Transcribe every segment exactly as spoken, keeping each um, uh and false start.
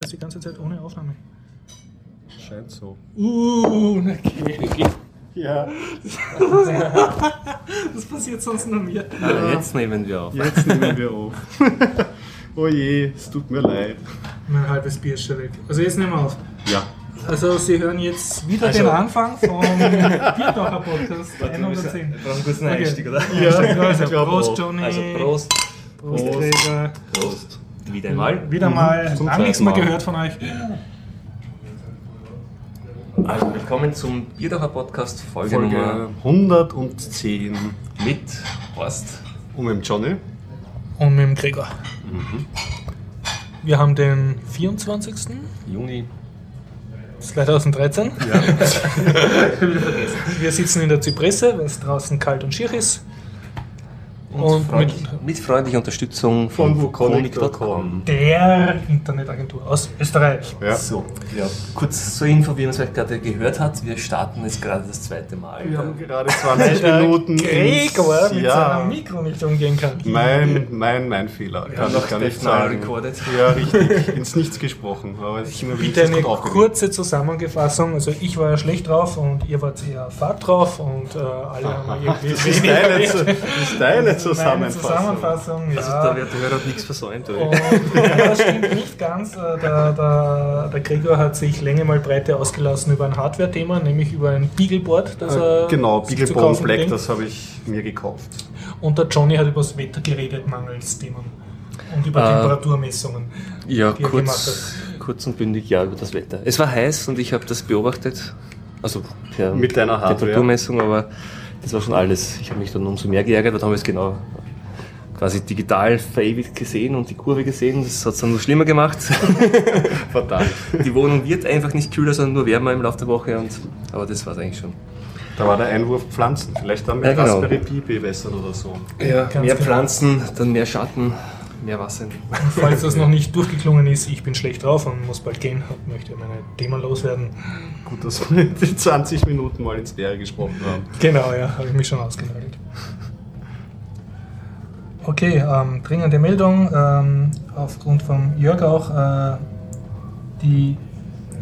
Das die ganze Zeit ohne Aufnahme. Scheint so. Uh, okay. Ja. Das passiert sonst nur mir. Also jetzt nehmen wir auf. Jetzt nehmen wir auf. Oh je, es tut mir leid. Mein halbes Bier ist schon weg. Also jetzt nehmen wir auf. Ja. Also Sie hören jetzt wieder also den Anfang vom Bierdacher Podcast. hundertzehn. Wir brauchen kurz einen Einstieg, oder? Ja, ja. Also, Prost, Johnny. Also Prost. Prost. Prost. Prost. Wieder mal. Wieder mal. Mhm. Lange nichts mehr gehört von euch. Also willkommen zum Bierdacher Podcast, Folge, Folge Nummer hundertzehn. Mit Horst. Und mit dem Johnny. Und mit dem Gregor. Mhm. Wir haben den vierundzwanzigsten Juni zweitausenddreizehn. Ja. Wir sitzen in der Zypresse, wenn es draußen kalt und schier ist. Und, und freundlich, mit, mit freundlicher Unterstützung von Vuconic Punkt com, der Internetagentur aus Österreich. Ja. So, ja. Kurz zur Info, wie man es vielleicht gerade gehört hat, wir starten jetzt gerade das zweite Mal. Wir haben gerade zwanzig Minuten. Gregor ins, mit ja. seinem Mikro nicht umgehen kann. Mein, mein, mein Fehler. Wir haben noch gar nicht sagen. Ja, richtig. Ins Nichts gesprochen. Aber ich immer wieder eine kurze Zusammenfassung. Also ich war ja schlecht drauf und ihr wart eher fad drauf und äh, alle haben irgendwie... Das ist deine Zusammenfassung. Zusammenfassung ja. Also da wird der Hörer nichts versäumt. Oder? Und, ja, das stimmt nicht ganz. Der, der, der Gregor hat sich Länge mal Breite ausgelassen über ein Hardware-Thema, nämlich über ein Beagleboard. Das äh, er genau, Beaglebone Black, bringt. Das habe ich mir gekauft. Und der Johnny hat über das Wetter geredet, mangels Themen. Und über äh, Temperaturmessungen. Ja, kurz, kurz und bündig, ja, über das Wetter. Es war heiß und ich habe das beobachtet. Also per mit deiner Hardware. Temperaturmessung, aber... Das war schon alles. Ich habe mich dann umso mehr geärgert, weil da haben wir es genau quasi digital verewigt gesehen und die Kurve gesehen. Das hat es dann noch schlimmer gemacht. Verdammt. Die Wohnung wird einfach nicht kühler, sondern nur wärmer im Laufe der Woche. Und, aber das war es eigentlich schon. Da war der Einwurf Pflanzen. Vielleicht haben wir ja, genau. Raspberry Pi bewässert oder so. Ja, Ganz mehr genau. Pflanzen, dann mehr Schatten, mehr Wasser. Und falls das noch nicht durchgeklungen ist, ich bin schlecht drauf und muss bald gehen und möchte meine Themen loswerden. Gut, dass wir die zwanzig Minuten mal ins Leere gesprochen haben. Genau, ja, habe ich mich schon ausgenagelt. Okay, ähm, dringende Meldung, ähm, aufgrund von Jörg auch, äh, die,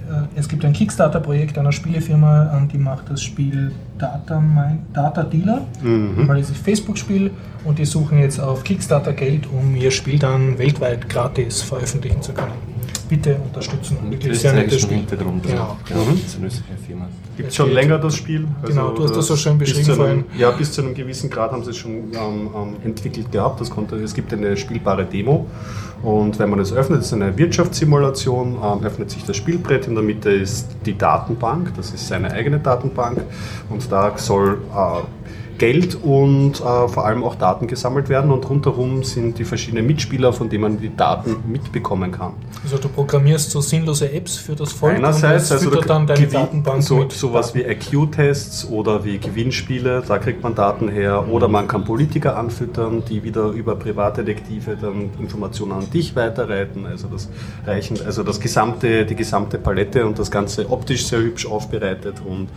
äh, es gibt ein Kickstarter-Projekt einer Spielefirma, die macht das Spiel Data, mein, Data Dealer, mhm. weil es ein Facebook-Spiel und die suchen jetzt auf Kickstarter Geld, um ihr Spiel dann weltweit gratis veröffentlichen zu können. Bitte unterstützen. Mit österreichischen Hintergrund. Genau. Ja. Mhm. Das ist eine österreichische Firma. Gibt schon länger das Spiel. Also genau, du hast das so schön beschrieben vorhin. Ja, bis zu einem gewissen Grad haben sie es schon ähm, entwickelt gehabt. Das konnte, es gibt eine spielbare Demo und wenn man das öffnet, ist eine Wirtschaftssimulation, ähm, öffnet sich das Spielbrett, in der Mitte ist die Datenbank, das ist seine eigene Datenbank und da soll äh, Geld und äh, vor allem auch Daten gesammelt werden und rundherum sind die verschiedenen Mitspieler, von denen man die Daten mitbekommen kann. Also du programmierst so sinnlose Apps für das Volk einerseits, und das also dann deine Gewin- Datenbank so, mit. Sowas wie I Q-Tests oder wie Gewinnspiele, da kriegt man Daten her oder man kann Politiker anfüttern, die wieder über Privatdetektive dann Informationen an dich weiterleiten. Also das reichen, also das gesamte, die gesamte Palette und das Ganze optisch sehr hübsch aufbereitet und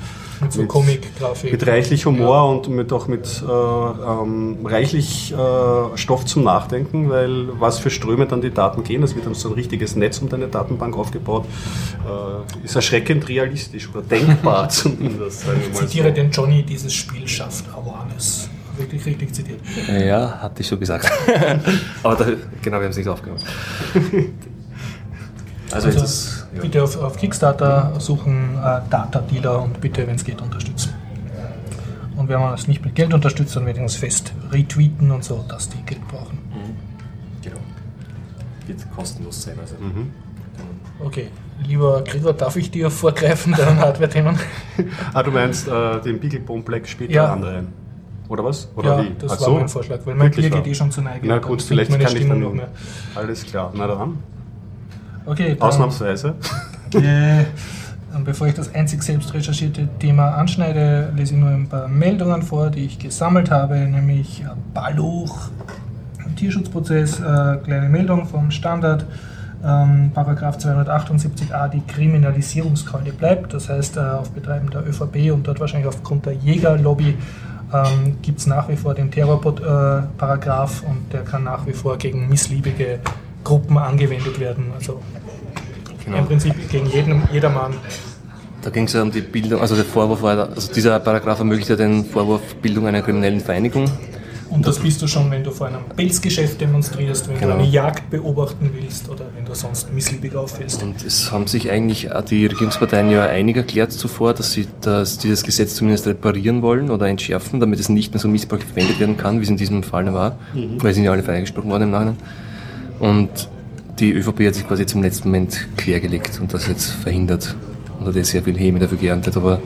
mit, so mit, Comic-Grafik. Mit reichlich Humor ja. und mit auch mit äh, ähm, reichlich äh, Stoff zum Nachdenken, weil was für Ströme dann die Daten gehen, das wird dann so ein richtiges Netz um deine Datenbank aufgebaut, äh, ist erschreckend realistisch oder denkbar zumindest. Sagen wir mal so. Ich zitiere den Johnny, dieses Spiel schafft Awareness. Wirklich richtig zitiert. Ja, hatte ich schon gesagt. Aber da, genau, wir haben es nicht aufgenommen. Also, also jetzt, ja. bitte auf, auf Kickstarter suchen äh, Data Dealer und bitte, wenn es geht, unterstützen. Und wenn man es nicht mit Geld unterstützt, dann werden wir uns fest retweeten und so, dass die Geld brauchen. Mhm. Genau. Wird kostenlos sein. Also. Mhm. Okay, lieber Gregor, darf ich dir vorgreifen, deinen Hardware-Themen? Ah, du meinst äh, den Beaglebone Black später ja. anderen? Oder was? Oder ja, wie? Das Ach war so? mein Vorschlag, weil mein Bier geht eh schon zu Neige. Na gut, vielleicht kann Stimme ich dann noch mehr. Alles klar, na dann. Okay, dann ausnahmsweise. Yeah. Und bevor ich das einzig selbst recherchierte Thema anschneide, lese ich nur ein paar Meldungen vor, die ich gesammelt habe, nämlich Balluch, Tierschutzprozess, äh, kleine Meldung vom Standard, ähm, Paragraph zweihundertachtundsiebzig a, die Kriminalisierungskeule bleibt, das heißt äh, auf Betreiben der ÖVP und dort wahrscheinlich aufgrund der Jägerlobby ähm, gibt es nach wie vor den Terrorparagraph äh, und der kann nach wie vor gegen missliebige Gruppen angewendet werden, also genau. Im Prinzip gegen jeden, jedermann. Da ging es ja um die Bildung, also der Vorwurf war, also dieser Paragraph ermöglicht ja den Vorwurf Bildung einer kriminellen Vereinigung. Und das bist du schon, wenn du vor einem Pilzgeschäft demonstrierst, wenn genau. du eine Jagd beobachten willst oder wenn du sonst missliebig auffällst. Und es haben sich eigentlich die Regierungsparteien ja einig erklärt zuvor, dass sie das, dieses Gesetz zumindest reparieren wollen oder entschärfen, damit es nicht mehr so missbräuchlich verwendet werden kann, wie es in diesem Fall war, mhm. weil sie ja alle freigesprochen worden im Nachhinein. Und die ÖVP hat sich quasi zum letzten Moment quergelegt und das jetzt verhindert. Und hat jetzt sehr viel Häme dafür geerntet, aber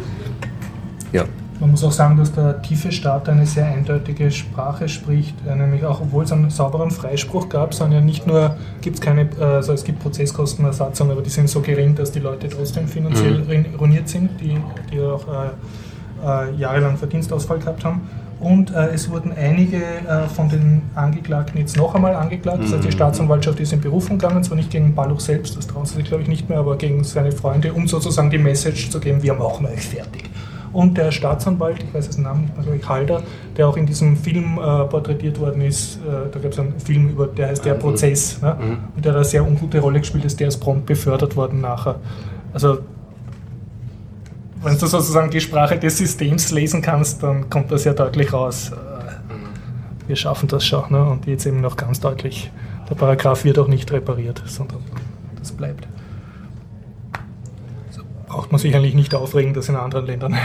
ja. Man muss auch sagen, dass der tiefe Staat eine sehr eindeutige Sprache spricht, nämlich auch, obwohl es einen sauberen Freispruch gab, sondern ja nicht nur, gibt's keine, also es gibt Prozesskostenersatzung, aber die sind so gering, dass die Leute trotzdem finanziell mhm. ruiniert sind, die, die auch äh, äh, jahrelang Verdienstausfall gehabt haben. Und äh, es wurden einige äh, von den Angeklagten jetzt noch einmal angeklagt. Das heißt, die Staatsanwaltschaft ist in Berufung gegangen, zwar nicht gegen Balluch selbst, das trauen sie sich, glaube ich, nicht mehr, aber gegen seine Freunde, um sozusagen die Message zu geben, wir machen euch fertig. Und der Staatsanwalt, ich weiß den Namen nicht mehr, glaube ich, Halder, der auch in diesem Film äh, porträtiert worden ist, äh, da gab es einen Film über, der heißt Der Prozess, ne? mhm. und der hat eine sehr ungute Rolle gespielt ist, der ist prompt befördert worden nachher. Also, wenn du sozusagen die Sprache des Systems lesen kannst, dann kommt das ja deutlich raus. Äh, wir schaffen das schon, ne? Und jetzt eben noch ganz deutlich, der Paragraph wird auch nicht repariert, sondern das bleibt. Braucht man sich eigentlich nicht aufregen, dass in anderen Ländern ja,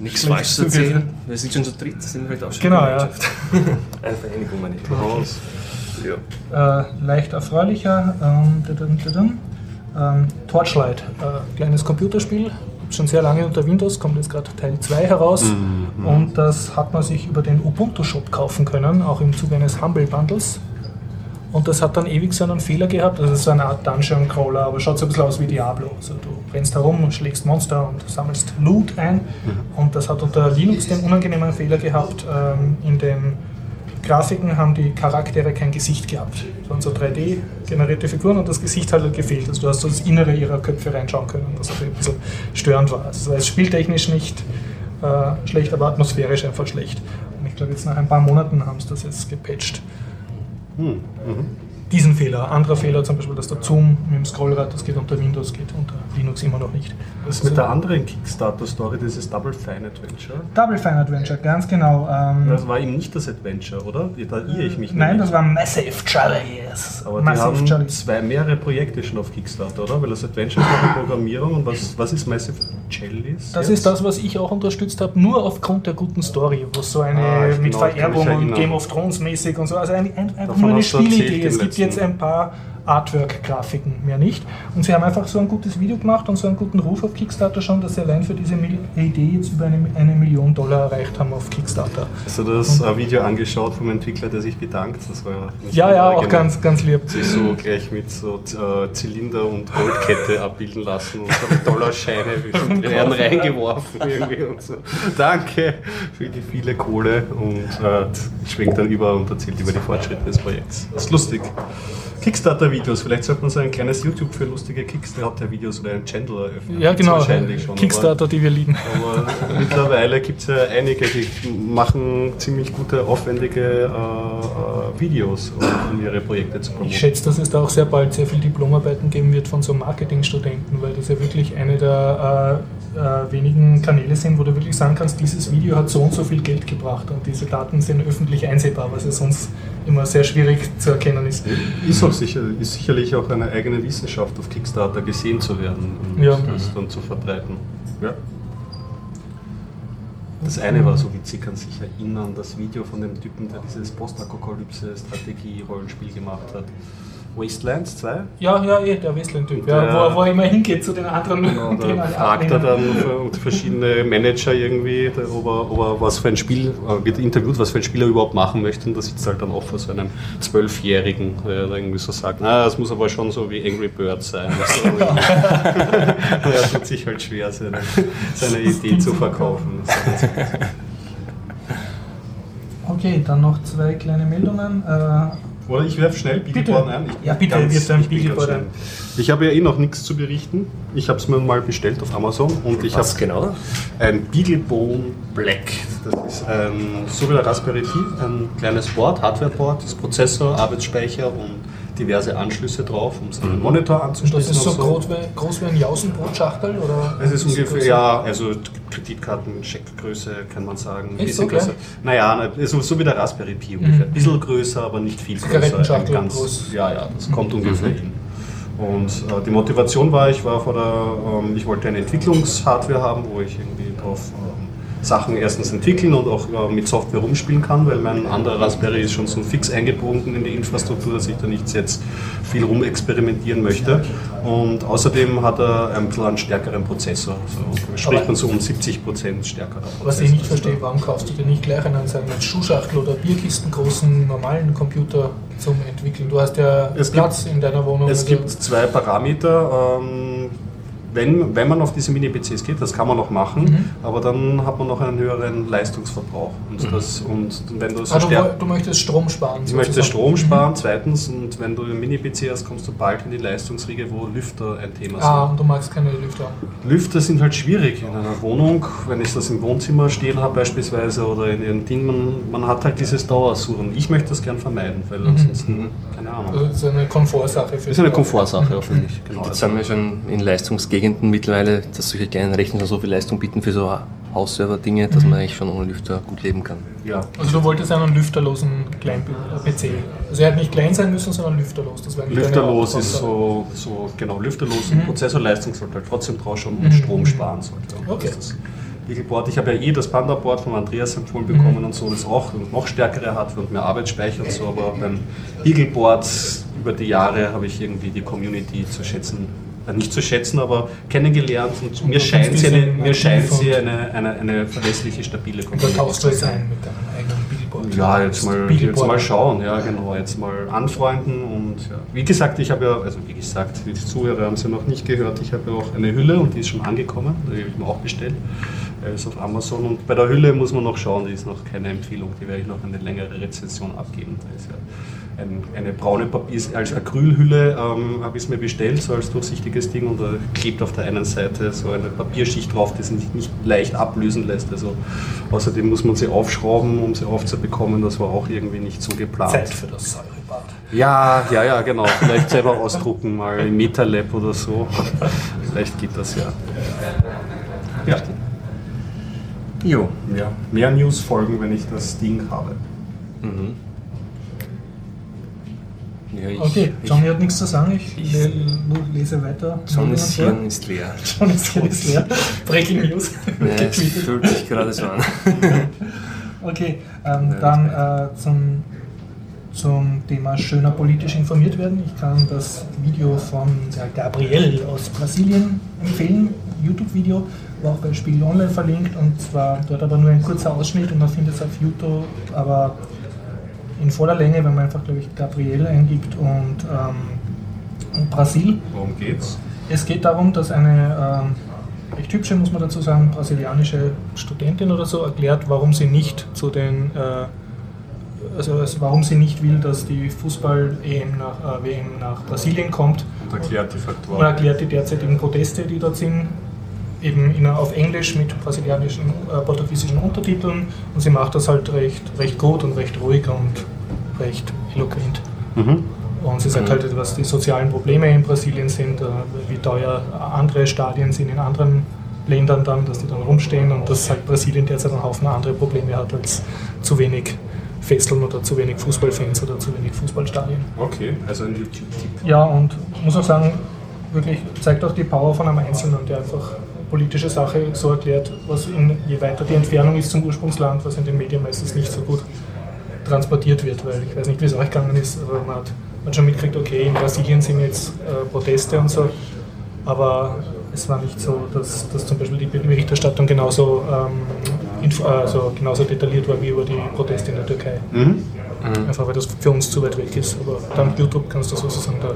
nichts falsch zu erzählen. Wir sind schon zu dritt, sind wir vielleicht auch schon genau, ja. Eine Vereinigung, meine ich. Ja. Äh, leicht erfreulicher. Ähm, dadum, dadum. Ähm, Torchlight, äh, kleines Computerspiel, schon sehr lange unter Windows, kommt jetzt gerade Teil zwei heraus. Mm-hmm. Und das hat man sich über den Ubuntu-Shop kaufen können, auch im Zuge eines Humble-Bundles. Und das hat dann ewig so einen Fehler gehabt, also so eine Art Dungeon-Crawler, aber schaut so ein bisschen aus wie Diablo. Also du rennst herum und schlägst Monster und sammelst Loot ein. Mhm. Und das hat unter Linux den unangenehmen Fehler gehabt. Ähm, in den Grafiken haben die Charaktere kein Gesicht gehabt. Das waren so drei D-generierte Figuren und das Gesicht hat halt gefehlt. Also du hast so das Innere ihrer Köpfe reinschauen können, was auch eben so störend war. Also es ist spieltechnisch nicht äh, schlecht, aber atmosphärisch einfach schlecht. Und ich glaube, jetzt nach ein paar Monaten haben sie das jetzt gepatcht. Mhm. Diesen Fehler. Anderer Fehler zum Beispiel, dass der Zoom mit dem Scrollrad, das geht unter Windows, geht unter Linux immer noch nicht. Was ist mit der anderen Kickstarter-Story, dieses Double Fine Adventure? Double Fine Adventure, ganz genau. Ähm das war eben nicht das Adventure, oder? Da irre ich mich nicht. Nein, das war Massive Chalice. Aber Massive die haben Chalice. Zwei, mehrere Projekte schon auf Kickstarter, oder? Weil das Adventure ist eine Programmierung und was, was ist Massive Chalice? Das jetzt? Ist das, was ich auch unterstützt habe, nur aufgrund der guten Story, wo so eine ah, mit genau, Vererbung und Game of Thrones mäßig und so, also ein, ein, einfach nur eine Spielidee. Es gibt jetzt ein paar Artwork-Grafiken, mehr nicht. Und sie haben einfach so ein gutes Video gemacht und so einen guten Ruf auf Kickstarter schon, dass sie allein für diese Idee jetzt über eine, eine Million Dollar erreicht haben auf Kickstarter. Hast du das und Video angeschaut vom Entwickler, der sich bedankt? Das war ja, ja, ja, auch ganz, ganz lieb. Sich so gleich mit so Zylinder und Goldkette abbilden lassen und so Dollarscheine werden reingeworfen irgendwie und so. Danke für die viele Kohle und äh, schwingt dann über und erzählt über die Fortschritte des Projekts. Das ist lustig. Kickstarter-Videos, vielleicht sollte man so ein kleines YouTube für lustige Kickstarter-Videos oder einen Channel eröffnen. Ja, genau, wahrscheinlich schon, Kickstarter, aber, die wir lieben. Aber mittlerweile gibt es ja einige, die machen ziemlich gute, aufwendige äh, Videos, um ihre Projekte zu promoten. Ich schätze, dass es da auch sehr bald sehr viel Diplomarbeiten geben wird von so Marketingstudenten, weil das ja wirklich eine der äh, äh, wenigen Kanäle sind, wo du wirklich sagen kannst, dieses Video hat so und so viel Geld gebracht und diese Daten sind öffentlich einsehbar, was ja sonst immer sehr schwierig zu erkennen ist. Ist auch sicher, ist sicherlich auch eine eigene Wissenschaft, auf Kickstarter gesehen zu werden und ja. das dann zu verbreiten. Ja. Das eine war so witzig, kann sich erinnern, das Video von dem Typen, der dieses Postapokalypse-Strategie-Rollenspiel gemacht hat. Wastelands zwei? Ja, ja, eh, der Wasteland-Typ, ja, wo, wo er immer hingeht zu den anderen. Genau, da den fragt er dann verschiedene Manager irgendwie, der, ob, er, ob er was für ein Spiel, wird interviewt, was für ein Spiel er überhaupt machen möchte. Und da sitzt halt dann auch vor so einem Zwölfjährigen, der irgendwie so sagt, na, das muss aber schon so wie Angry Birds sein. Er tut sich halt schwer, seine, seine Idee zu verkaufen. Das ist ganz okay, dann noch zwei kleine Meldungen. Äh, Oder ich werfe schnell Beagleboard ein. Ich ja, bitte, ganz, wirf dein Beagleboard ein. Ich habe ja eh noch nichts zu berichten. Ich habe es mir mal bestellt auf Amazon. Und ich habe genau? ein Beaglebone Black. Das ist ein, so wie der Raspberry Pi, ein kleines Board, Hardware-Board, das Prozessor, Arbeitsspeicher und diverse Anschlüsse drauf, um seinen mhm. Monitor anzuschließen. Das ist so, so. Groß, wie, groß wie ein Jausenbrotschachtel? Oder es ist, ist ungefähr, ja, also Kreditkarten-Checkgröße kann man sagen. Ist so, größer. Naja, so, so wie der Raspberry Pi ungefähr. Mhm. Ein bisschen größer, aber nicht viel größer. Ganz, groß. Ja, ja, das kommt mhm. ungefähr hin. Und äh, die Motivation war, ich war vor der, ähm, ich wollte eine Entwicklungshardware haben, wo ich irgendwie drauf ähm, Sachen erstens entwickeln und auch äh, mit Software rumspielen kann, weil mein anderer Raspberry ist schon so fix eingebunden in die Infrastruktur, dass ich da nicht jetzt viel rumexperimentieren möchte. Und außerdem hat er ein bisschen einen stärkeren Prozessor, also spricht man so um siebzig Prozent stärker. Was ich nicht verstehe, warum kaufst du dir nicht gleich einen, sagen wir, Schuhschachtel oder Bierkisten großen normalen Computer zum Entwickeln? Du hast ja es Platz gibt, in deiner Wohnung. Es also gibt zwei Parameter. Ähm, wenn, wenn man auf diese Mini-P Cs geht, das kann man noch machen, mhm. aber dann hat man noch einen höheren Leistungsverbrauch. Und mhm. das, und wenn du, so also stärk- du möchtest Strom sparen. Ich möchte Strom sparen, mhm. zweitens, und wenn du einen Mini-P C hast, kommst du bald in die Leistungsriege, wo Lüfter ein Thema sind. Ah, und du magst keine Lüfter. Lüfter sind halt schwierig in einer Wohnung, wenn ich das im Wohnzimmer stehen habe beispielsweise oder in irgendeinem Ding, man, man hat halt dieses Dauersuchen. Ich möchte das gern vermeiden, weil mhm. ansonsten, keine Ahnung. Also das ist eine Komfortsache. Für das ist eine Komfortsache, hoffentlich. Genau. Jetzt sind wir schon in Leistungsgegend mittlerweile, dass solche kleinen Rechner so viel Leistung bieten für so Hausserver-Dinge, dass man eigentlich schon ohne Lüfter gut leben kann. Ja. Also du wolltest einen lüfterlosen kleinen P C. Also er hat nicht klein sein müssen, sondern lüfterlos. Das war lüfterlos ist so, so, genau, lüfterlos. Mhm. Prozessorleistung sollte halt trotzdem draus schon und mhm. Strom sparen sollte. Okay. Ich habe ja eh das Panda-Board von Andreas empfohlen bekommen mhm. und so, das auch noch stärkere Hardware und mehr Arbeitsspeicher und so, aber beim Beagleboard über die Jahre habe ich irgendwie die Community zu schätzen nicht zu schätzen, aber kennengelernt und, und mir scheint sie, eine, mir scheint sie eine, eine, eine verlässliche, stabile Komponente. Da tauchst du jetzt ein mit deinem eigenen Billboard. Ja, jetzt mal, jetzt mal schauen, ja genau, jetzt mal anfreunden und ja. Wie gesagt, ich habe ja, also wie gesagt, die Zuhörer haben es ja noch nicht gehört, ich habe ja auch eine Hülle und die ist schon angekommen, die habe ich mir auch bestellt, ist auf Amazon und bei der Hülle muss man noch schauen, die ist noch keine Empfehlung, die werde ich noch eine längere Rezension abgeben, da ist ja eine braune Papier, als Acrylhülle ähm, habe ich es mir bestellt, so als durchsichtiges Ding und da klebt auf der einen Seite so eine Papierschicht drauf, die sich nicht leicht ablösen lässt. Also außerdem muss man sie aufschrauben, um sie aufzubekommen, das war auch irgendwie nicht so geplant. Zeit für das Säurebad. Ja, ja, ja, genau. Vielleicht selber ausdrucken, mal im MetaLab oder so. Vielleicht geht das ja. Ja. Jo, ja. Mehr News folgen, wenn ich das Ding habe. Mhm. Ja, ich, okay, Johnny hat nichts zu sagen, ich, ich le- lese weiter. Johnnys Hirn ist leer. Johnnys Hirn ist leer. Breaking News. Nee, es fühlt sich gerade so an. Okay, ähm, dann äh, zum, zum Thema schöner politisch informiert werden. Ich kann das Video von Gabriel aus Brasilien empfehlen, YouTube-Video, war auch beim Spiegel Online verlinkt und zwar dort aber nur ein kurzer Ausschnitt und man findet es auf YouTube, aber in voller Länge, wenn man einfach, glaube ich, Gabriel eingibt und ähm, Brasil. Worum geht's? Es geht darum, dass eine ähm, recht hübsche, muss man dazu sagen, brasilianische Studentin oder so erklärt, warum sie nicht zu den, äh, also warum sie nicht will, dass die Fußball-E M nach, äh, W M nach Brasilien kommt. Und erklärt die Faktoren. Und erklärt die derzeitigen Proteste, die dort sind, eben in, auf Englisch mit brasilianischen, äh, portugiesischen Untertiteln und sie macht das halt recht, recht gut und recht ruhig und recht eloquent. Mhm. Und sie sagt mhm. halt, was die sozialen Probleme in Brasilien sind, äh, wie teuer andere Stadien sind in anderen Ländern dann, dass die dann rumstehen und dass halt Brasilien derzeit einen Haufen andere Probleme hat als zu wenig Fesseln oder zu wenig Fußballfans oder zu wenig Fußballstadien. Okay, also ein YouTube-Tipp. Ja, und muss auch sagen, wirklich zeigt auch die Power von einem Einzelnen, der einfach politische Sache so erklärt, was in, je weiter die Entfernung ist zum Ursprungsland, was in den Medien meistens nicht so gut transportiert wird, weil ich weiß nicht, wie es euch gegangen ist, aber man hat man schon mitgekriegt, okay, in Brasilien sind jetzt äh, Proteste und so, aber es war nicht so, dass, dass zum Beispiel die Berichterstattung genauso, ähm, inf- also genauso detailliert war wie über die Proteste in der Türkei. Mhm. Mhm. Einfach weil das für uns zu weit weg ist, aber dank YouTube kannst du sozusagen da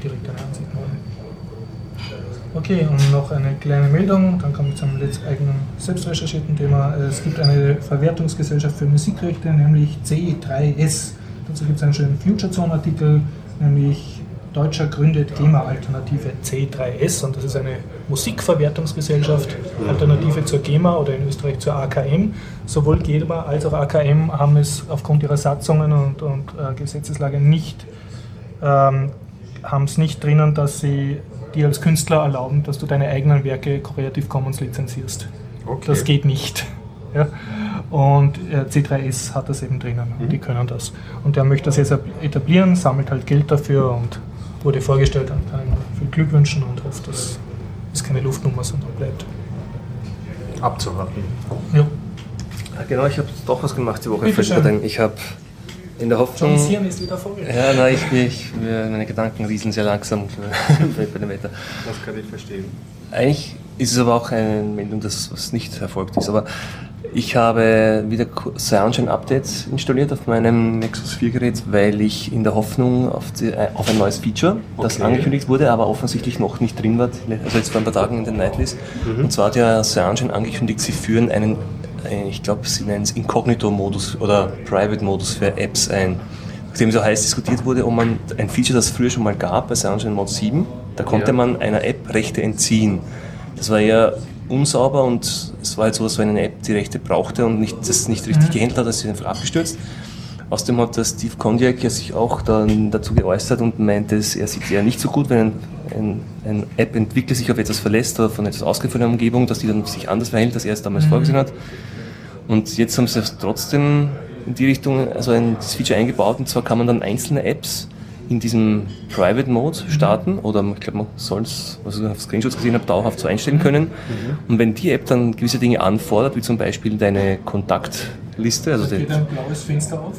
direkt eine Ansicht machen. Okay, und noch eine kleine Meldung, dann komme ich zum letzten eigenen selbstrecherchierten Thema. Es gibt eine Verwertungsgesellschaft für Musikrechte, nämlich C drei S. Dazu gibt es einen schönen Future-Zone-Artikel, nämlich Deutscher gründet GEMA-Alternative C drei S. Und das ist eine Musikverwertungsgesellschaft, Alternative zur GEMA oder in Österreich zur A K M. Sowohl GEMA als auch A K M haben es aufgrund ihrer Satzungen und, und äh, Gesetzeslage nicht ähm, haben es nicht drinnen, dass sie dir als Künstler erlauben, dass du deine eigenen Werke Creative Commons lizenzierst. Okay. Das geht nicht. Ja? Und äh, C drei S hat das eben drinnen, mhm. die können das. Und der möchte das jetzt etablieren, sammelt halt Geld dafür und wurde vorgestellt, an viel Glückwünschen und hofft, dass es keine Luftnummer, sondern bleibt. Abzuwarten. Ja. Ja, genau, ich habe doch was gemacht die Woche. Ich habe in der Hoffnung... Jonisieren ist wieder voll. Ja, nein, ich, ich, meine Gedanken rieseln sehr langsam bei dem Wetter. Das kann ich verstehen. Eigentlich ist es aber auch eine Meldung, dass es nicht erfolgt ist. Aber ich habe wieder Cyanogen-Updates installiert auf meinem Nexus vier Gerät, weil ich in der Hoffnung auf, die, auf ein neues Feature, das okay. angekündigt wurde, aber offensichtlich noch nicht drin war, also jetzt vor ein paar Tagen in der Nightlist. Mhm. Und zwar hat ja Cyanogen angekündigt, sie führen einen, ich glaube, sie nennen es Inkognito-Modus oder Private-Modus für Apps ein. Nachdem so heiß diskutiert wurde, um man ein Feature, das es früher schon mal gab, bei Cyanogen Mod sieben, da konnte ja. man einer App Rechte entziehen. Das war ja unsauber und es war halt so, dass wenn eine App die Rechte brauchte und nicht, das nicht richtig gehandelt hat, ist sie einfach abgestürzt. Außerdem hat der Steve Kondiak ja sich auch dann dazu geäußert und meinte, er sieht ja nicht so gut, wenn ein, ein, ein App-Entwickler sich auf etwas verlässt oder von etwas ausgeht von der Umgebung, dass die dann sich anders verhält, als er es damals mhm. vorgesehen hat. Und jetzt haben sie es trotzdem in die Richtung, also ein Feature eingebaut, und zwar kann man dann einzelne Apps in diesem Private Mode starten, oder ich glaube, man soll es, was ich auf Screenshots gesehen habe, dauerhaft so einstellen können. Mhm. Und wenn die App dann gewisse Dinge anfordert, wie zum Beispiel deine Kontaktliste, also geht ein blaues Fenster auf?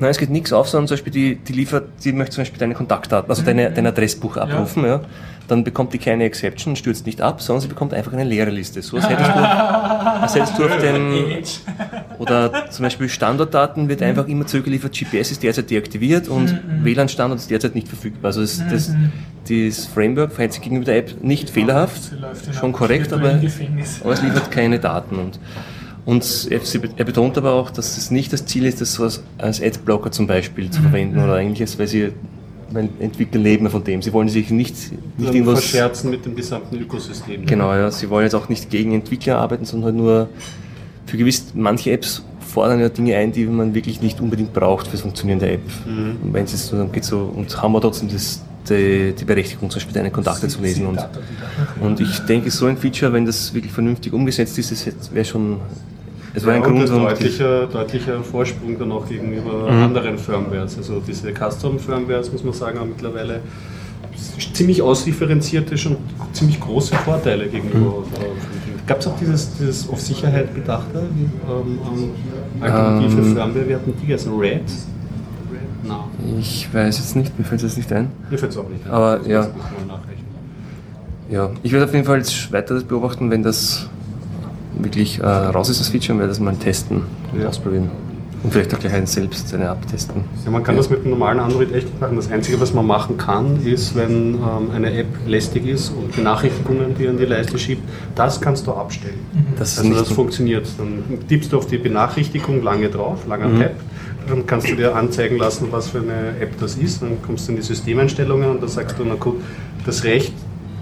Nein, es geht nichts auf, sondern zum Beispiel die, die liefert, die möchte zum Beispiel deine Kontaktdaten, also mhm. deine, dein Adressbuch abrufen, ja. ja. Dann bekommt die keine Exception, stürzt nicht ab, sondern sie bekommt einfach eine leere Liste. So als hättest du, als hättest du auf dem, oder zum Beispiel Standortdaten wird einfach immer zurückgeliefert, G P S ist derzeit deaktiviert und W L A N-Standort ist derzeit nicht verfügbar. Also das, das, das Framework verhält sich gegenüber der App nicht fehlerhaft, schon korrekt, aber, aber es liefert keine Daten. Und, und er betont aber auch, dass es nicht das Ziel ist, das so als, als Adblocker zum Beispiel zu verwenden oder ähnliches, weil sie Entwickler leben von dem. Sie wollen sich nicht, nicht irgendwas... verscherzen mit dem gesamten Ökosystem. Genau, ja. Sie wollen jetzt auch nicht gegen Entwickler arbeiten, sondern halt nur für gewiss... Manche Apps fordern ja Dinge ein, die man wirklich nicht unbedingt braucht für das Funktionieren der App. Mhm. Und wenn es jetzt so geht, so... Und haben wir trotzdem das, die, die Berechtigung, zum Beispiel deine Kontakte Sie, zu lesen. Und, und ich denke, so ein Feature, wenn das wirklich vernünftig umgesetzt ist, wäre schon... Es war ja, ein Grund, und ein deutlicher, deutlicher Vorsprung dann auch gegenüber mhm. anderen Firmwares. Also diese Custom-Firmwares, muss man sagen, haben mittlerweile ziemlich ausdifferenzierte, schon ziemlich große Vorteile gegenüber. Mhm. Gab es auch dieses, dieses auf Sicherheit bedachte ähm, ähm, alternative ähm, Firmware? Wir hatten die, also Red? No. Ich weiß jetzt nicht, mir fällt es jetzt nicht ein. Mir fällt es auch nicht ein. Aber also, ja. ja. Ich werde auf jeden Fall jetzt weiter das beobachten, wenn das wirklich äh, raus ist das Feature, und werde das mal testen und ja. ausprobieren. Und vielleicht auch gleich einen selbst eine abtesten. Ja, man kann ja. das mit einem normalen Android echt nicht machen. Das Einzige, was man machen kann, ist, wenn ähm, eine App lästig ist und Benachrichtigungen, die an die Leiste schiebt, das kannst du abstellen. Mhm. Das also das funktioniert. Dann tippst du auf die Benachrichtigung lange drauf, langer mhm. Tab, dann kannst du dir anzeigen lassen, was für eine App das ist. Dann kommst du in die Systemeinstellungen und dann sagst du, na gut, das Recht,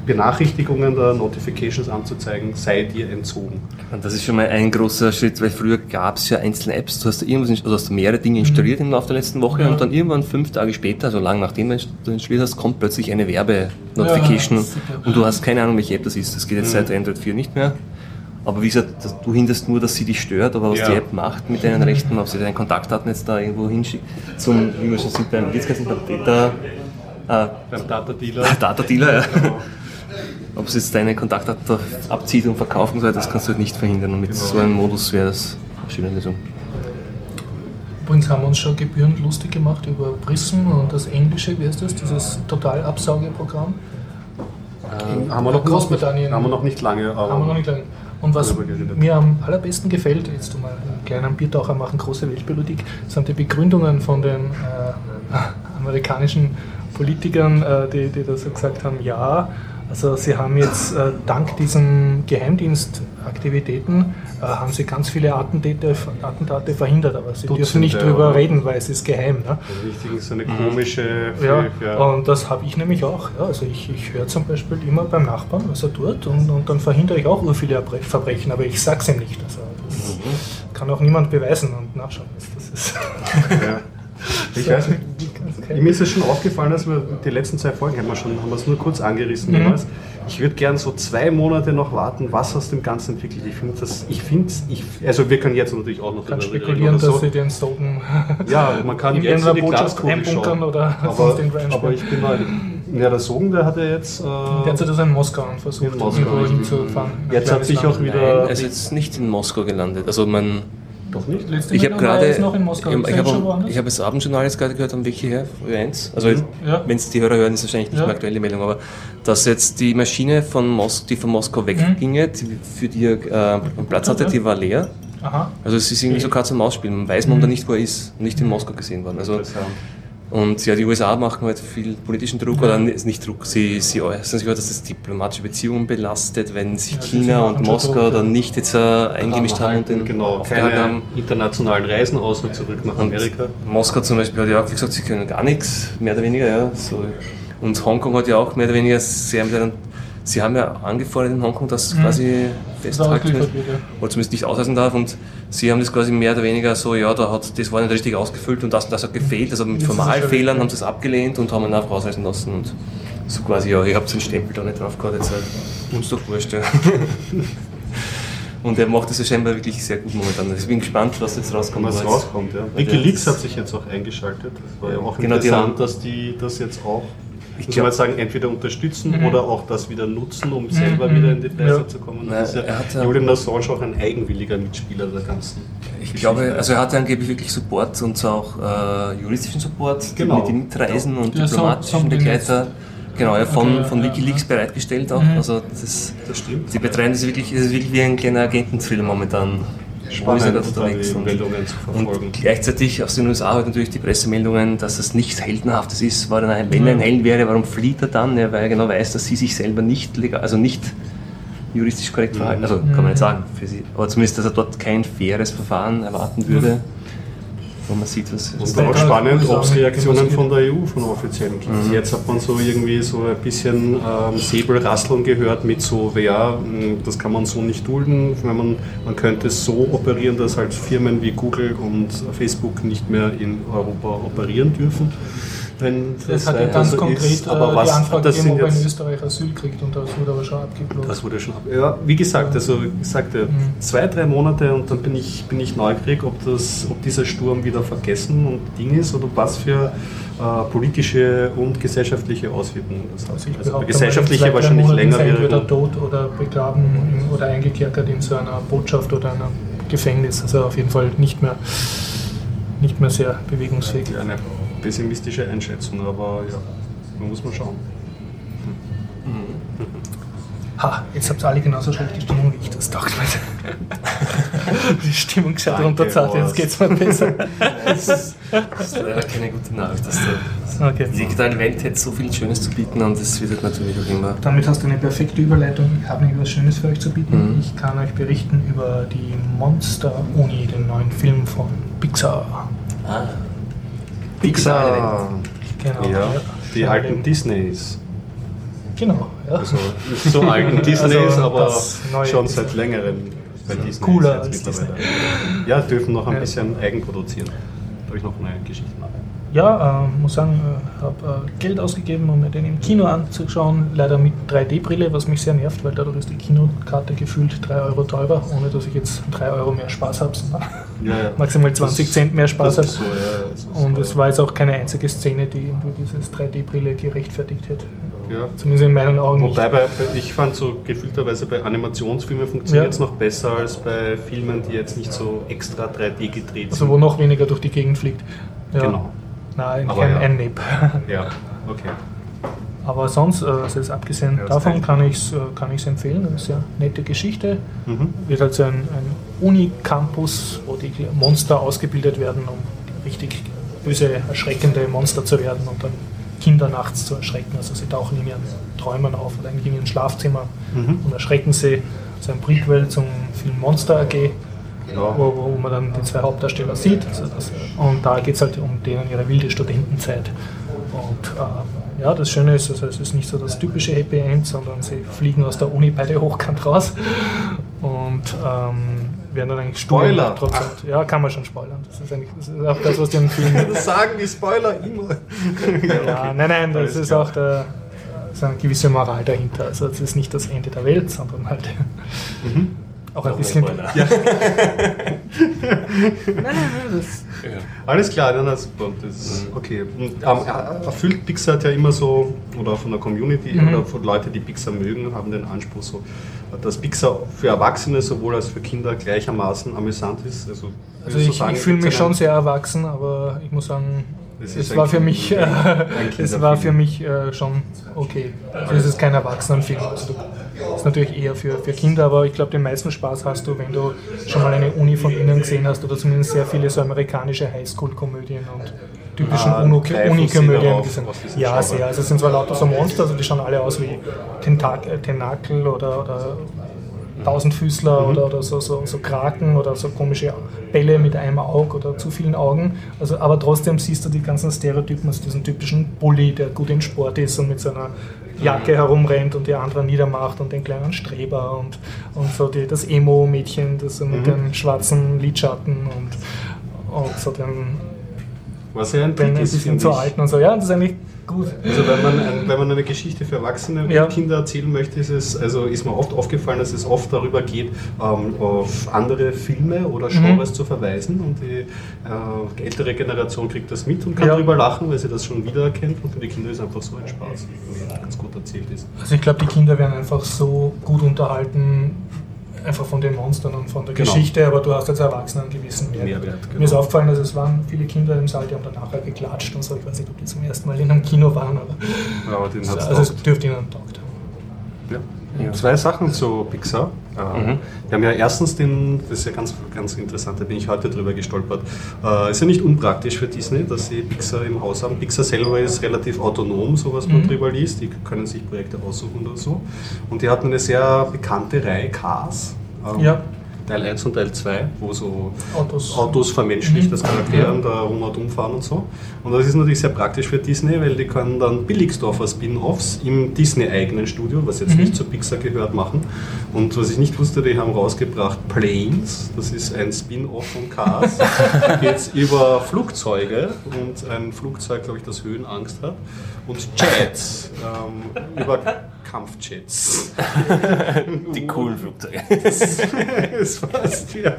Benachrichtigungen oder Notifications anzuzeigen, sei dir entzogen. Und das ist schon mal ein großer Schritt, weil früher gab es ja einzelne Apps, du hast, irgendwas, also hast mehrere Dinge installiert mhm. im Laufe der letzten Woche ja. und dann irgendwann fünf Tage später, also lang nachdem du installiert hast, kommt plötzlich eine Werbe-Notification ja, und du hast keine Ahnung, welche App das ist. Das geht jetzt mhm. seit Android vier nicht mehr. Aber wie gesagt, du hinderst nur, dass sie dich stört, aber was ja. die App macht mit deinen Rechten, ob sie deinen Kontaktdaten jetzt da irgendwo hinschickt, zum, wie wir schon sind, beim Data... Äh, beim Data Dealer. Data Dealer, ja. Genau. Ob es jetzt deine Kontaktdaten abzieht und verkaufen soll, das kannst du halt nicht verhindern. Und mit genau. so einem Modus wäre das eine schöne Lösung. Übrigens haben wir uns schon gebührend lustig gemacht über Prism und das englische, wie heißt das, dieses Totalabsaugeprogramm. Ähm, haben, wir noch Großbritannien, haben wir noch nicht lange. Aber haben wir noch nicht lange. Und was mir am allerbesten gefällt, jetzt mal einen kleinen Bierdacher machen, große Weltpolitik, sind die Begründungen von den äh, amerikanischen Politikern, äh, die, die da so gesagt haben, ja, also sie haben jetzt äh, dank diesen Geheimdienstaktivitäten äh, haben sie ganz viele Attentäte, Attentate verhindert, aber sie Dutzende, dürfen nicht drüber reden, weil es ist geheim. Ne? Richtig, ist so eine komische... Ja, ja. Und das habe ich nämlich auch. Ja, also ich, ich höre zum Beispiel immer beim Nachbarn, was er tut, und, und dann verhindere ich auch ur viele Verbrechen, aber ich sage es ihm nicht. Also das mhm. kann auch niemand beweisen und nachschauen, was das ist. Ja. Ich weiß nicht, Mir ist es schon aufgefallen, dass wir die letzten zwei Folgen haben wir schon, haben wir es nur kurz angerissen. Mhm. Ich würde gern so zwei Monate noch warten, was aus dem Ganzen entwickelt. Ich finde das, ich finde ich, also wir können jetzt natürlich auch noch darüber spekulieren, so, dass sie den Token. Ja, man kann jetzt in die Glaskugel schauen. Oder aber, den aber ich bin halt, ja, der Sogen, der hat ja jetzt... Äh, der hat ja das in Moskau versucht, in Moskau hinzufahren. Jetzt hat sich auch Land. wieder... Nein, also jetzt nicht in Moskau gelandet, also man... Doch nicht? Letzte ich habe gerade, ich habe das Abendjournal jetzt gerade gehört, am Wiki her, früh eins. Also, mhm. ja. wenn es die Hörer hören, ist wahrscheinlich nicht ja. mehr aktuell die Meldung, aber dass jetzt die Maschine, von Mos- die von Moskau wegginge, mhm. die, für die er äh, Platz hatte, die war leer. Aha. Also, es ist irgendwie okay. so Katz-und-Maus-Spiel. Man weiß momentan mhm. nicht, wo er ist, nicht in Moskau gesehen worden. Also, und ja, die U S A machen halt viel politischen Druck, mhm. oder nicht Druck, sie, sie äußern sich, dass das diplomatische Beziehungen belastet, wenn sich ja, China und Moskau dann nicht jetzt äh, eingemischt haben und den genau, keine haben. internationalen Reisen außer zurück nach Amerika. Und Moskau zum Beispiel hat ja auch gesagt, sie können gar nichts, mehr oder weniger, ja. So. Und Hongkong hat ja auch mehr oder weniger sehr mit einem, sie haben ja angefordert in Hongkong, dass mhm. quasi festhalten wird, oder zumindest nicht ausreisen darf, und sie haben das quasi mehr oder weniger so, ja, da hat, das war nicht richtig ausgefüllt und das und das hat gefehlt, also mit Formalfehlern haben sie es abgelehnt und haben ihn einfach ausreisen lassen und so quasi, ja, ich habe den Stempel da nicht drauf gehabt, jetzt halt, uns doch wurscht, ja. Und er macht das ja scheinbar wirklich sehr gut momentan. Ich bin gespannt, was jetzt rauskommt. Was rauskommt, ja. WikiLeaks hat sich jetzt auch eingeschaltet, das war ja auch genau interessant, die dass die das jetzt auch Ich muss mal sagen, entweder unterstützen mhm. oder auch das wieder nutzen, um selber mhm. wieder in die Presse ja. zu kommen. Nein, das ist ja er hat, Julian Assange auch ein eigenwilliger Mitspieler der ganzen Ich glaube, also er hatte angeblich wirklich Support, und zwar auch äh, juristischen Support, genau. mit den Mitreisen ja. und ja, diplomatischen so, so Begleiter. Genau, ja, von, okay, von WikiLeaks ja. bereitgestellt auch. Mhm. Also das, das stimmt. Sie betreiben das wirklich, das ist wirklich wie ein kleiner Agentenfilm momentan. Spannend, unterwegs und, und gleichzeitig aus den U S A hat natürlich die Pressemeldungen, dass das nichts Heldenhaftes ist, weil er, wenn er ein Held wäre, warum flieht er dann? Ja, weil er genau weiß, dass sie sich selber nicht legal, also nicht juristisch korrekt verhalten, also kann man nicht sagen, für sie. Aber zumindest, dass er dort kein faires Verfahren erwarten würde, wo man sieht, was... Und auch spannend, ob es Reaktionen von der E U, von offiziellen gibt. Mhm. Jetzt hat man so irgendwie so ein bisschen ähm, Säbelrasseln gehört mit so, ja, das kann man so nicht dulden, wenn man, man könnte es so operieren, dass halt Firmen wie Google und Facebook nicht mehr in Europa operieren dürfen. Wenn das, das hat ja ganz so konkret ist, aber die was, Anfrage das gegeben, ob jetzt, in Österreich Asyl kriegt, und das wurde aber schon abgeblossen. Das wurde schon ab. Ja, wie gesagt, also ich sagte, mhm. zwei, drei Monate und dann bin ich, bin ich neugierig, ob, das, ob dieser Sturm wieder vergessen und Ding ist oder was für äh, politische und gesellschaftliche Auswirkungen das hat. Also, also gesellschaftliche wahrscheinlich länger wäre. Entweder tot oder begraben in, oder eingekerkert in so einer Botschaft oder einem Gefängnis, also auf jeden Fall nicht mehr, nicht mehr sehr bewegungsfähig. Ja, eine pessimistische Einschätzung, aber ja, da muss man schauen. Mhm. Ha, jetzt habt ihr alle genauso schlechte Stimmung, wie ich das dachte. Die Stimmung schaut runterzart, jetzt geht's mir besser. Das ist leider keine gute Nachricht, dass du okay. die digitale Welt hätte so viel Schönes zu bieten, und das wird natürlich auch immer. Damit hast du eine perfekte Überleitung. Ich habe nämlich was Schönes für euch zu bieten. Mhm. Ich kann euch berichten über die Monster Uni, den neuen Film von Pixar. Ah. Pixar, genau. Ja, die alten Disneys. Genau, ja. Also nicht so alten Disneys, also aber schon seit längerem bei Disney. Cooler als Disney. Ja, dürfen noch ein ja. bisschen eigenproduzieren. Da habe ich noch eine Geschichte nach. Ja, ich äh, muss sagen, ich äh, habe äh, Geld ausgegeben, um mir den im Kino anzuschauen. Leider mit drei D Brille, was mich sehr nervt, weil dadurch ist die Kinokarte gefühlt drei Euro teurer, ohne dass ich jetzt drei Euro mehr Spaß habe, sondern ja, ja. maximal zwanzig Cent mehr Spaß habe. So, ja, und es war jetzt auch keine einzige Szene, die irgendwie dieses drei D Brille gerechtfertigt hätte. Ja. Zumindest in meinen Augen nicht. Wobei, bei, ich fand so gefühlterweise bei Animationsfilmen funktioniert ja. es noch besser als bei Filmen, die jetzt nicht so extra drei D gedreht sind. Also wo noch weniger durch die Gegend fliegt. Ja. Genau. Nein, kein N-Nip. Ja, okay. Aber sonst, also abgesehen ja, davon, kann ich es kann ich's empfehlen. Das ist eine nette Geschichte. Mhm. Wird also ein, ein Unicampus, wo die Monster ausgebildet werden, um richtig böse, erschreckende Monster zu werden und dann Kinder nachts zu erschrecken. Also sie tauchen in ihren Träumen auf oder in ihren Schlafzimmern mhm. und erschrecken sie. So ein Prequel zum Film Monster A G. Ja. Wo, wo man dann die zwei Hauptdarsteller sieht. Also das, und da geht es halt um denen ihre wilde Studentenzeit. Und äh, ja, das Schöne ist, also es ist nicht so das typische Happy End, sondern sie fliegen aus der Uni beide hochkant raus. Und ähm, werden dann eigentlich Spoiler. Ja, kann man schon spoilern. Das ist, das ist auch das, was die empfehlen. Das sagen die Spoiler immer. Ja, okay. Nein, nein, das ist auch der, ist eine gewisse Moral dahinter. Also es ist nicht das Ende der Welt, sondern halt mhm. auch ein bisschen... Ja. Nein, nein, das ja. Alles klar, dann super. Das ist okay. Und, ähm, erfüllt Pixar hat ja immer so, oder von der Community, mhm. oder von Leuten, die Pixar mögen, haben den Anspruch so, dass Pixar für Erwachsene sowohl als für Kinder gleichermaßen amüsant ist. Also, also ich, so ich fühle mich schon sehr erwachsen, aber ich muss sagen, es, es war für mich, äh, es war für mich äh, schon okay. Also es ist kein Erwachsenenfilm. Also es ist natürlich eher für, für Kinder, aber ich glaube, den meisten Spaß hast du, wenn du schon mal eine Uni von innen gesehen hast oder zumindest sehr viele so amerikanische Highschool-Komödien und typischen ah, Uni-Komödien. Ja, sehr. Also es sind zwar lauter so Monster, also die schauen alle aus wie Tentak- Tenakel oder, oder Tausendfüßler mhm. oder, oder so, so, so Kraken oder so komische Bälle mit einem Auge oder zu vielen Augen. Also, aber trotzdem siehst du die ganzen Stereotypen, also diesen typischen Bully, der gut in Sport ist und mit seiner Jacke herumrennt und die anderen niedermacht und den kleinen Streber und, und so die, das Emo-Mädchen, das so mit mhm. dem schwarzen Lidschatten und, und so den... Was ja ein Trick ist, bisschen zu alt und so. Ja, das ist eigentlich... Gut. Also wenn man, wenn man eine Geschichte für Erwachsene und ja. Kinder erzählen möchte, ist es, also ist mir oft aufgefallen, dass es oft darüber geht, ähm, auf andere Filme oder Genres mhm. zu verweisen und die äh, ältere Generation kriegt das mit und kann ja. darüber lachen, weil sie das schon wieder erkennt und für die Kinder ist einfach so ein Spaß, wenn ganz gut erzählt ist. Also ich glaube, die Kinder werden einfach so gut unterhalten, einfach von den Monstern und von der genau. Geschichte, aber du hast als Erwachsener einen gewissen Mehrwert. Mehrwert genau. Mir ist aufgefallen, dass es waren viele Kinder im Saal, die haben danach geklatscht und so. Ich weiß nicht, ob die zum ersten Mal in einem Kino waren, aber, ja, aber den hat's also es dürfte ihnen getaugt haben. Ja. Ja. Zwei Sachen zu Pixar. Mhm. Wir haben ja erstens den, das ist ja ganz, ganz interessant, da bin ich heute drüber gestolpert, äh, ist ja nicht unpraktisch für Disney, dass sie Pixar im Haus haben. Pixar selber ist relativ autonom, so was man mhm. drüber liest, die können sich Projekte aussuchen oder so. Und die hatten eine sehr bekannte Reihe, Cars, ähm, ja. Teil eins und Teil zwei, wo so Autos, Autos vermenschlicht mhm. das Charakter und da rumherum fahren und so. Und das ist natürlich sehr praktisch für Disney, weil die können dann Billigsdorfer Spin-Offs im Disney-eigenen Studio, was jetzt mhm. nicht zu Pixar gehört, machen. Und was ich nicht wusste, die haben rausgebracht Planes, das ist ein Spin-Off von Cars. Da geht es über Flugzeuge und ein Flugzeug, glaube ich, das Höhenangst hat. Und Jets, ähm, über Kampfjets. Die coolen Flugzeuge. Das war's, ja.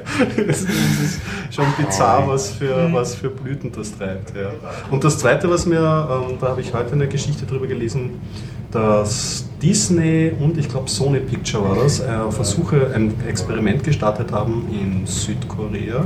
Das ist schon bizarr, was für, was für Blüten das treibt. Ja. Und das Zweite, was mir, ähm, da habe ich heute eine Geschichte drüber gelesen, dass Disney und ich glaube Sony Pictures war das, äh, Versuche, ein Experiment gestartet haben in Südkorea,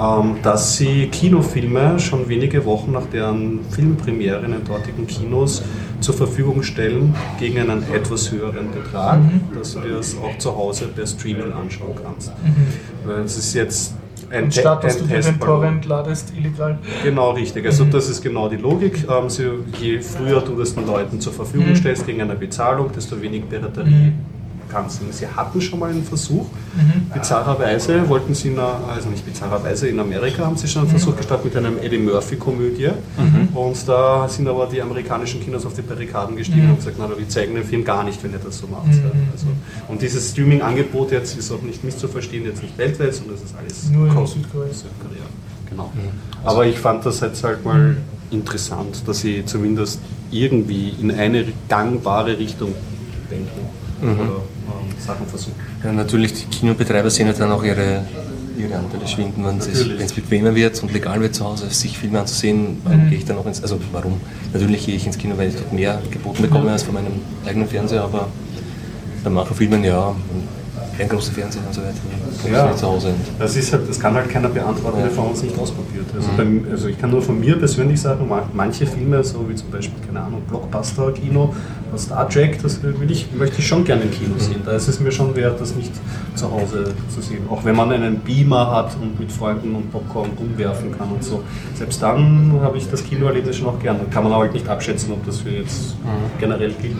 ähm, dass sie Kinofilme schon wenige Wochen nach deren Filmpremiere in den dortigen Kinos zur Verfügung stellen, gegen einen etwas höheren Betrag, mhm. dass du dir das auch zu Hause per Streaming anschauen kannst. Mhm. Es ist jetzt Ein Statt, dass du den Torrent ladest, illegal. Genau, richtig. Also mhm. das ist genau die Logik. Ähm, so, je früher du das den Leuten zur Verfügung mhm. stellst, gegen eine Bezahlung, desto weniger Piraterie mhm. kannst du. Sie hatten schon mal einen Versuch. Mhm. Bizarrerweise wollten sie, in einer, also nicht bizarrerweise, in Amerika haben sie schon einen mhm. Versuch gestartet mit einer Eddie Murphy-Komödie. Mhm. Und da sind aber die amerikanischen Kinos auf die Barrikaden gestiegen mhm. und gesagt, na, wir zeigen den Film gar nicht, wenn ihr das so macht. Mhm. Also, und dieses Streaming-Angebot jetzt ist auch nicht misszuverstehen, jetzt nicht weltweit, sondern das ist alles nur in Südkorea. Südkorea. Genau. Mhm. Aber ich fand das jetzt halt mal mhm. interessant, dass sie zumindest irgendwie in eine gangbare Richtung denken. Mhm. Oder Sachen versuchen. Ja, natürlich, die Kinobetreiber sehen ja dann auch ihre, ihre Anteile schwinden, wenn es bequemer wird und legal wird zu Hause, sich Filme anzusehen, warum mhm. gehe ich dann auch ins, also warum? Natürlich gehe ich ins Kino, weil ich dort mehr geboten bekomme als von meinem eigenen Fernseher, aber bei manchen Filmen ja, kein großer Fernseher und so weiter, ja, nicht zu Hause. Das, ist halt, das kann halt keiner beantworten, der ja. von uns nicht ausprobiert. Also, mhm. bei, also ich kann nur von mir persönlich sagen, manche Filme, so wie zum Beispiel, keine Ahnung, Blockbuster-Kino, Star Trek, das will ich, möchte ich schon gerne im Kino sehen. Da ist es mir schon wert, das nicht zu Hause zu sehen. Auch wenn man einen Beamer hat und mit Freunden und Popcorn rumwerfen kann und so. Selbst dann habe ich das Kinoerlebnis schon auch gerne. Kann man aber nicht abschätzen, ob das für jetzt generell gilt.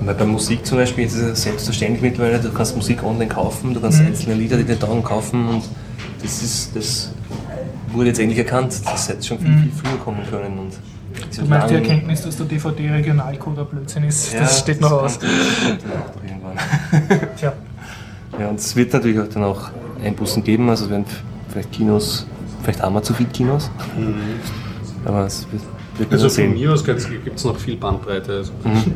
Weil bei Musik zum Beispiel ist es selbstverständlich mittlerweile, du kannst Musik online kaufen, du kannst mhm. einzelne Lieder, die dir dauern, kaufen und das ist, das wurde jetzt endlich erkannt, das hätte schon viel, viel früher kommen können. Und du meinst die Erkenntnis, dass der D V D-Regionalcode Blödsinn ist, ja, das steht noch das aus. Tja. Ja, und es wird natürlich auch dann auch Einbußen geben, also es werden vielleicht Kinos, vielleicht haben wir zu viele Kinos, mhm. aber es wird, wird also von sehen. Mir aus gibt es noch viel Bandbreite. Also mhm.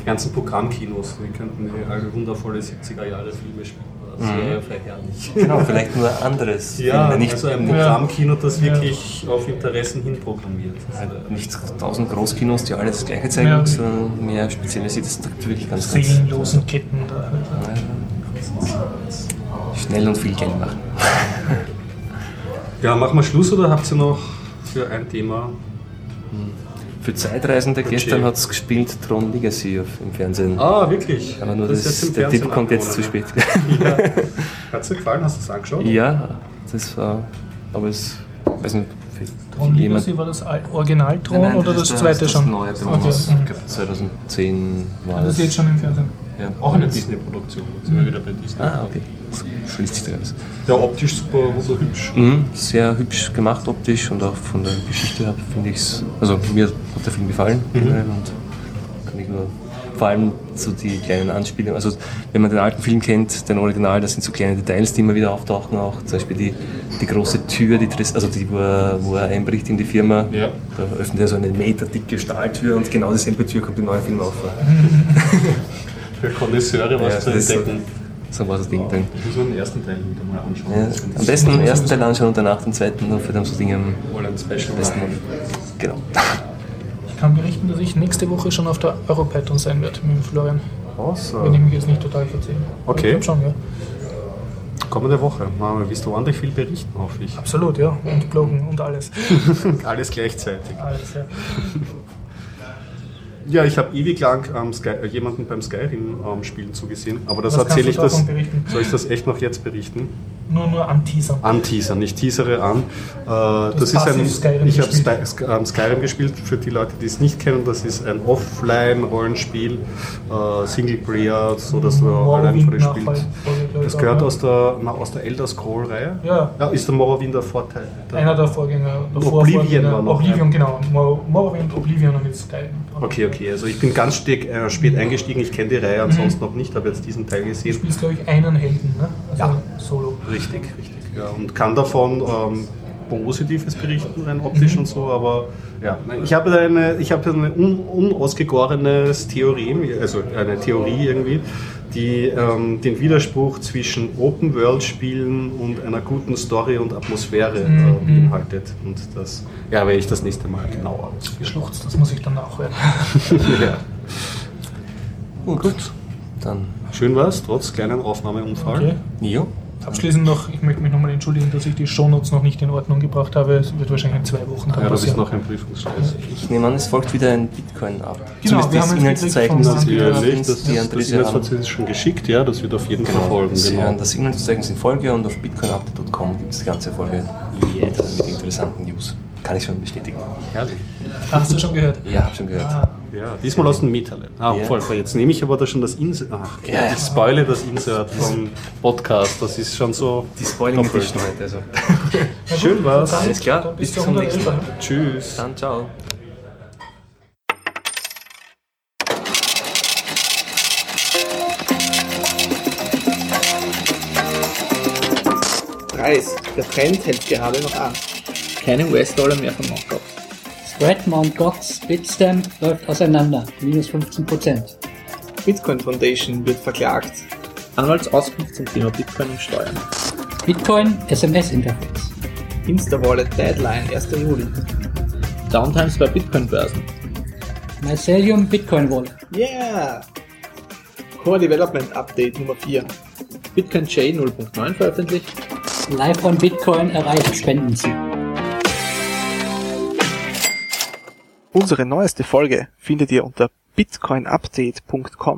Die ganzen Programmkinos, die könnten alle wundervolle siebziger-Jahre-Filme spielen. Also mhm. vielleicht ja nicht. Genau, vielleicht nur anderes. Ja, nicht also ein Programmkino, das wirklich ja. auf Interessen hin programmiert. Also ja, nicht tausend Großkinos, die alle das Gleiche zeigen, ja. sondern mehr spezialisiert. Das trifft wirklich ganz gut. Seelenlosen Ketten da. Ja. Schnell und viel Geld machen. Ja, machen wir Schluss oder habt ihr noch für ein Thema? Für Zeitreisende, okay. Gestern hat es gespielt Tron Legacy auf, im Fernsehen. Ah, wirklich? Aber nur das das, jetzt der Tipp kommt jetzt zu spät. Ja. Hat es dir gefallen? Hast du es angeschaut? Ja, das war, aber es, weiß nicht, Tron Legacy war das Original Tron nein, nein, oder das, das zweite das schon? Das neue Tron, okay. Ich glaube zweitausendzehn war das. Das ist jetzt schon im Fernsehen. Ja. Auch eine Disney-Produktion, jetzt sind wir wieder bei Disney. Ah, okay. Schließt sich da alles. Ja, optisch super, super hübsch. Mhm, sehr hübsch gemacht optisch und auch von der Geschichte her finde ich es, also mir hat der Film gefallen. Mhm. Und kann ich nur, vor allem so die kleinen Anspielungen, also wenn man den alten Film kennt, den Original, das sind so kleine Details, die immer wieder auftauchen auch, zum Beispiel die, die große Tür, die, also die, wo, er, wo er einbricht in die Firma, ja. da öffnet er so eine meterdicke Stahltür und genau dieselbe Tür kommt im neuen Film auf. Für Konnoisseure was ja, zu entdecken. So war das Ding dann. Ich muss mir den ersten Teil wieder mal anschauen. Ja, am besten den ersten Teil anschauen und danach den zweiten. Dafür dann so Dinge am besten. Genau. Ich kann berichten, dass ich nächste Woche schon auf der Europatron sein werde mit dem Florian. Awesome. Wenn ich mich jetzt nicht total verziehe. Okay. Ich glaub schon, ja. Kommende Woche. Mama, wirst du ordentlich viel berichten, hoffe ich. Absolut, ja. Und bloggen und alles. Alles gleichzeitig. Alles, ja. Ja, ich habe ewig lang ähm, Sky, äh, jemanden beim Skyrim ähm, Spielen zugesehen, aber das erzähle ich das. Soll ich das echt noch jetzt berichten? Nur nur anteasern. Anteasern, ich teasere an. Äh, das, das ist ein, ich habe Sky, Skyrim gespielt. Für die Leute, die es nicht kennen, das ist ein Offline-Rollenspiel, äh, Singleplayer, so dass du allein spielst. Das gehört aus der na, aus der Elder Scroll-Reihe. Ja. ja. Ist der Morrowind der Vorteil? Der Einer der Vorgänger. Der Oblivion Vorgänger, war noch. Oblivion, genau. Morrowind, Oblivion und jetzt Skyrim. Okay, okay. Also ich bin ganz spät, äh, spät eingestiegen, ich kenne die Reihe ansonsten noch nicht, habe jetzt diesen Teil gesehen. Du spielst, glaube ich, einen Helden, ne? Also ja, solo. Richtig, richtig. Ja. Und kann davon ähm, Positives berichten, rein optisch mhm. und so, aber ja. Ich habe eine, ich habe eine un- unausgegorene Theorie, also eine Theorie irgendwie, die ähm, den Widerspruch zwischen Open-World-Spielen und einer guten Story und Atmosphäre äh, beinhaltet. Und das ja, werde ich das nächste Mal genauer ausführen. Schluchz, das muss ich dann nachhören. Ja. Gut. Gut, dann. Schön war's, trotz kleinen Aufnahmeunfall. Okay. Ja. Abschließend noch, ich möchte mich nochmal entschuldigen, dass ich die Shownotes noch nicht in Ordnung gebracht habe. Es wird wahrscheinlich in zwei Wochen dann ja, passieren. Ja, das ist noch ein Prüfungsstress. Ich nehme an, es folgt wieder ein Bitcoin-Update. Genau, Zumindest wir das Inhaltszeichnis des Bitcoins. Das, das, das Inhaltszeichnis ist schon geschickt, ja, das wird auf jeden Fall folgen. Genau. Das Inhaltszeichnis in Folge und auf bitcoin update dot com gibt es die ganze Folge yes. mit interessanten News. Kann ich schon bestätigen. Herrlich. Hast du schon gehört? Ja, hab schon gehört. Ah. Ja, diesmal aus dem MetaLab. Ah, ja. voll, voll. Jetzt nehme ich aber da schon das Insert. Ach, okay. ja. Ich spoile das Insert vom Podcast. Das ist schon so. Die Spoiling Edition heute. Also. Schön war's. Alles klar. Bis zum nächsten Mal. Tschüss. Dann, ciao. Preis. Der Trend hält gerade noch an. Keine U S-Dollar mehr von Mount Gox. Spread Mount Gox Bitstamp läuft auseinander, minus fünfzehn Prozent. Bitcoin Foundation wird verklagt. Anwaltsauskunft zum Thema Bitcoin und Steuern. Bitcoin S M S-Interface. Insta-Wallet Deadline erster Juli. Downtimes bei Bitcoin-Börsen. Mycelium Bitcoin Wallet. Yeah! Core Development Update Nummer vier. Bitcoin J null Punkt neun veröffentlicht. Live on Bitcoin erreicht Spendenziel. Unsere neueste Folge findet ihr unter bitcoin update dot com.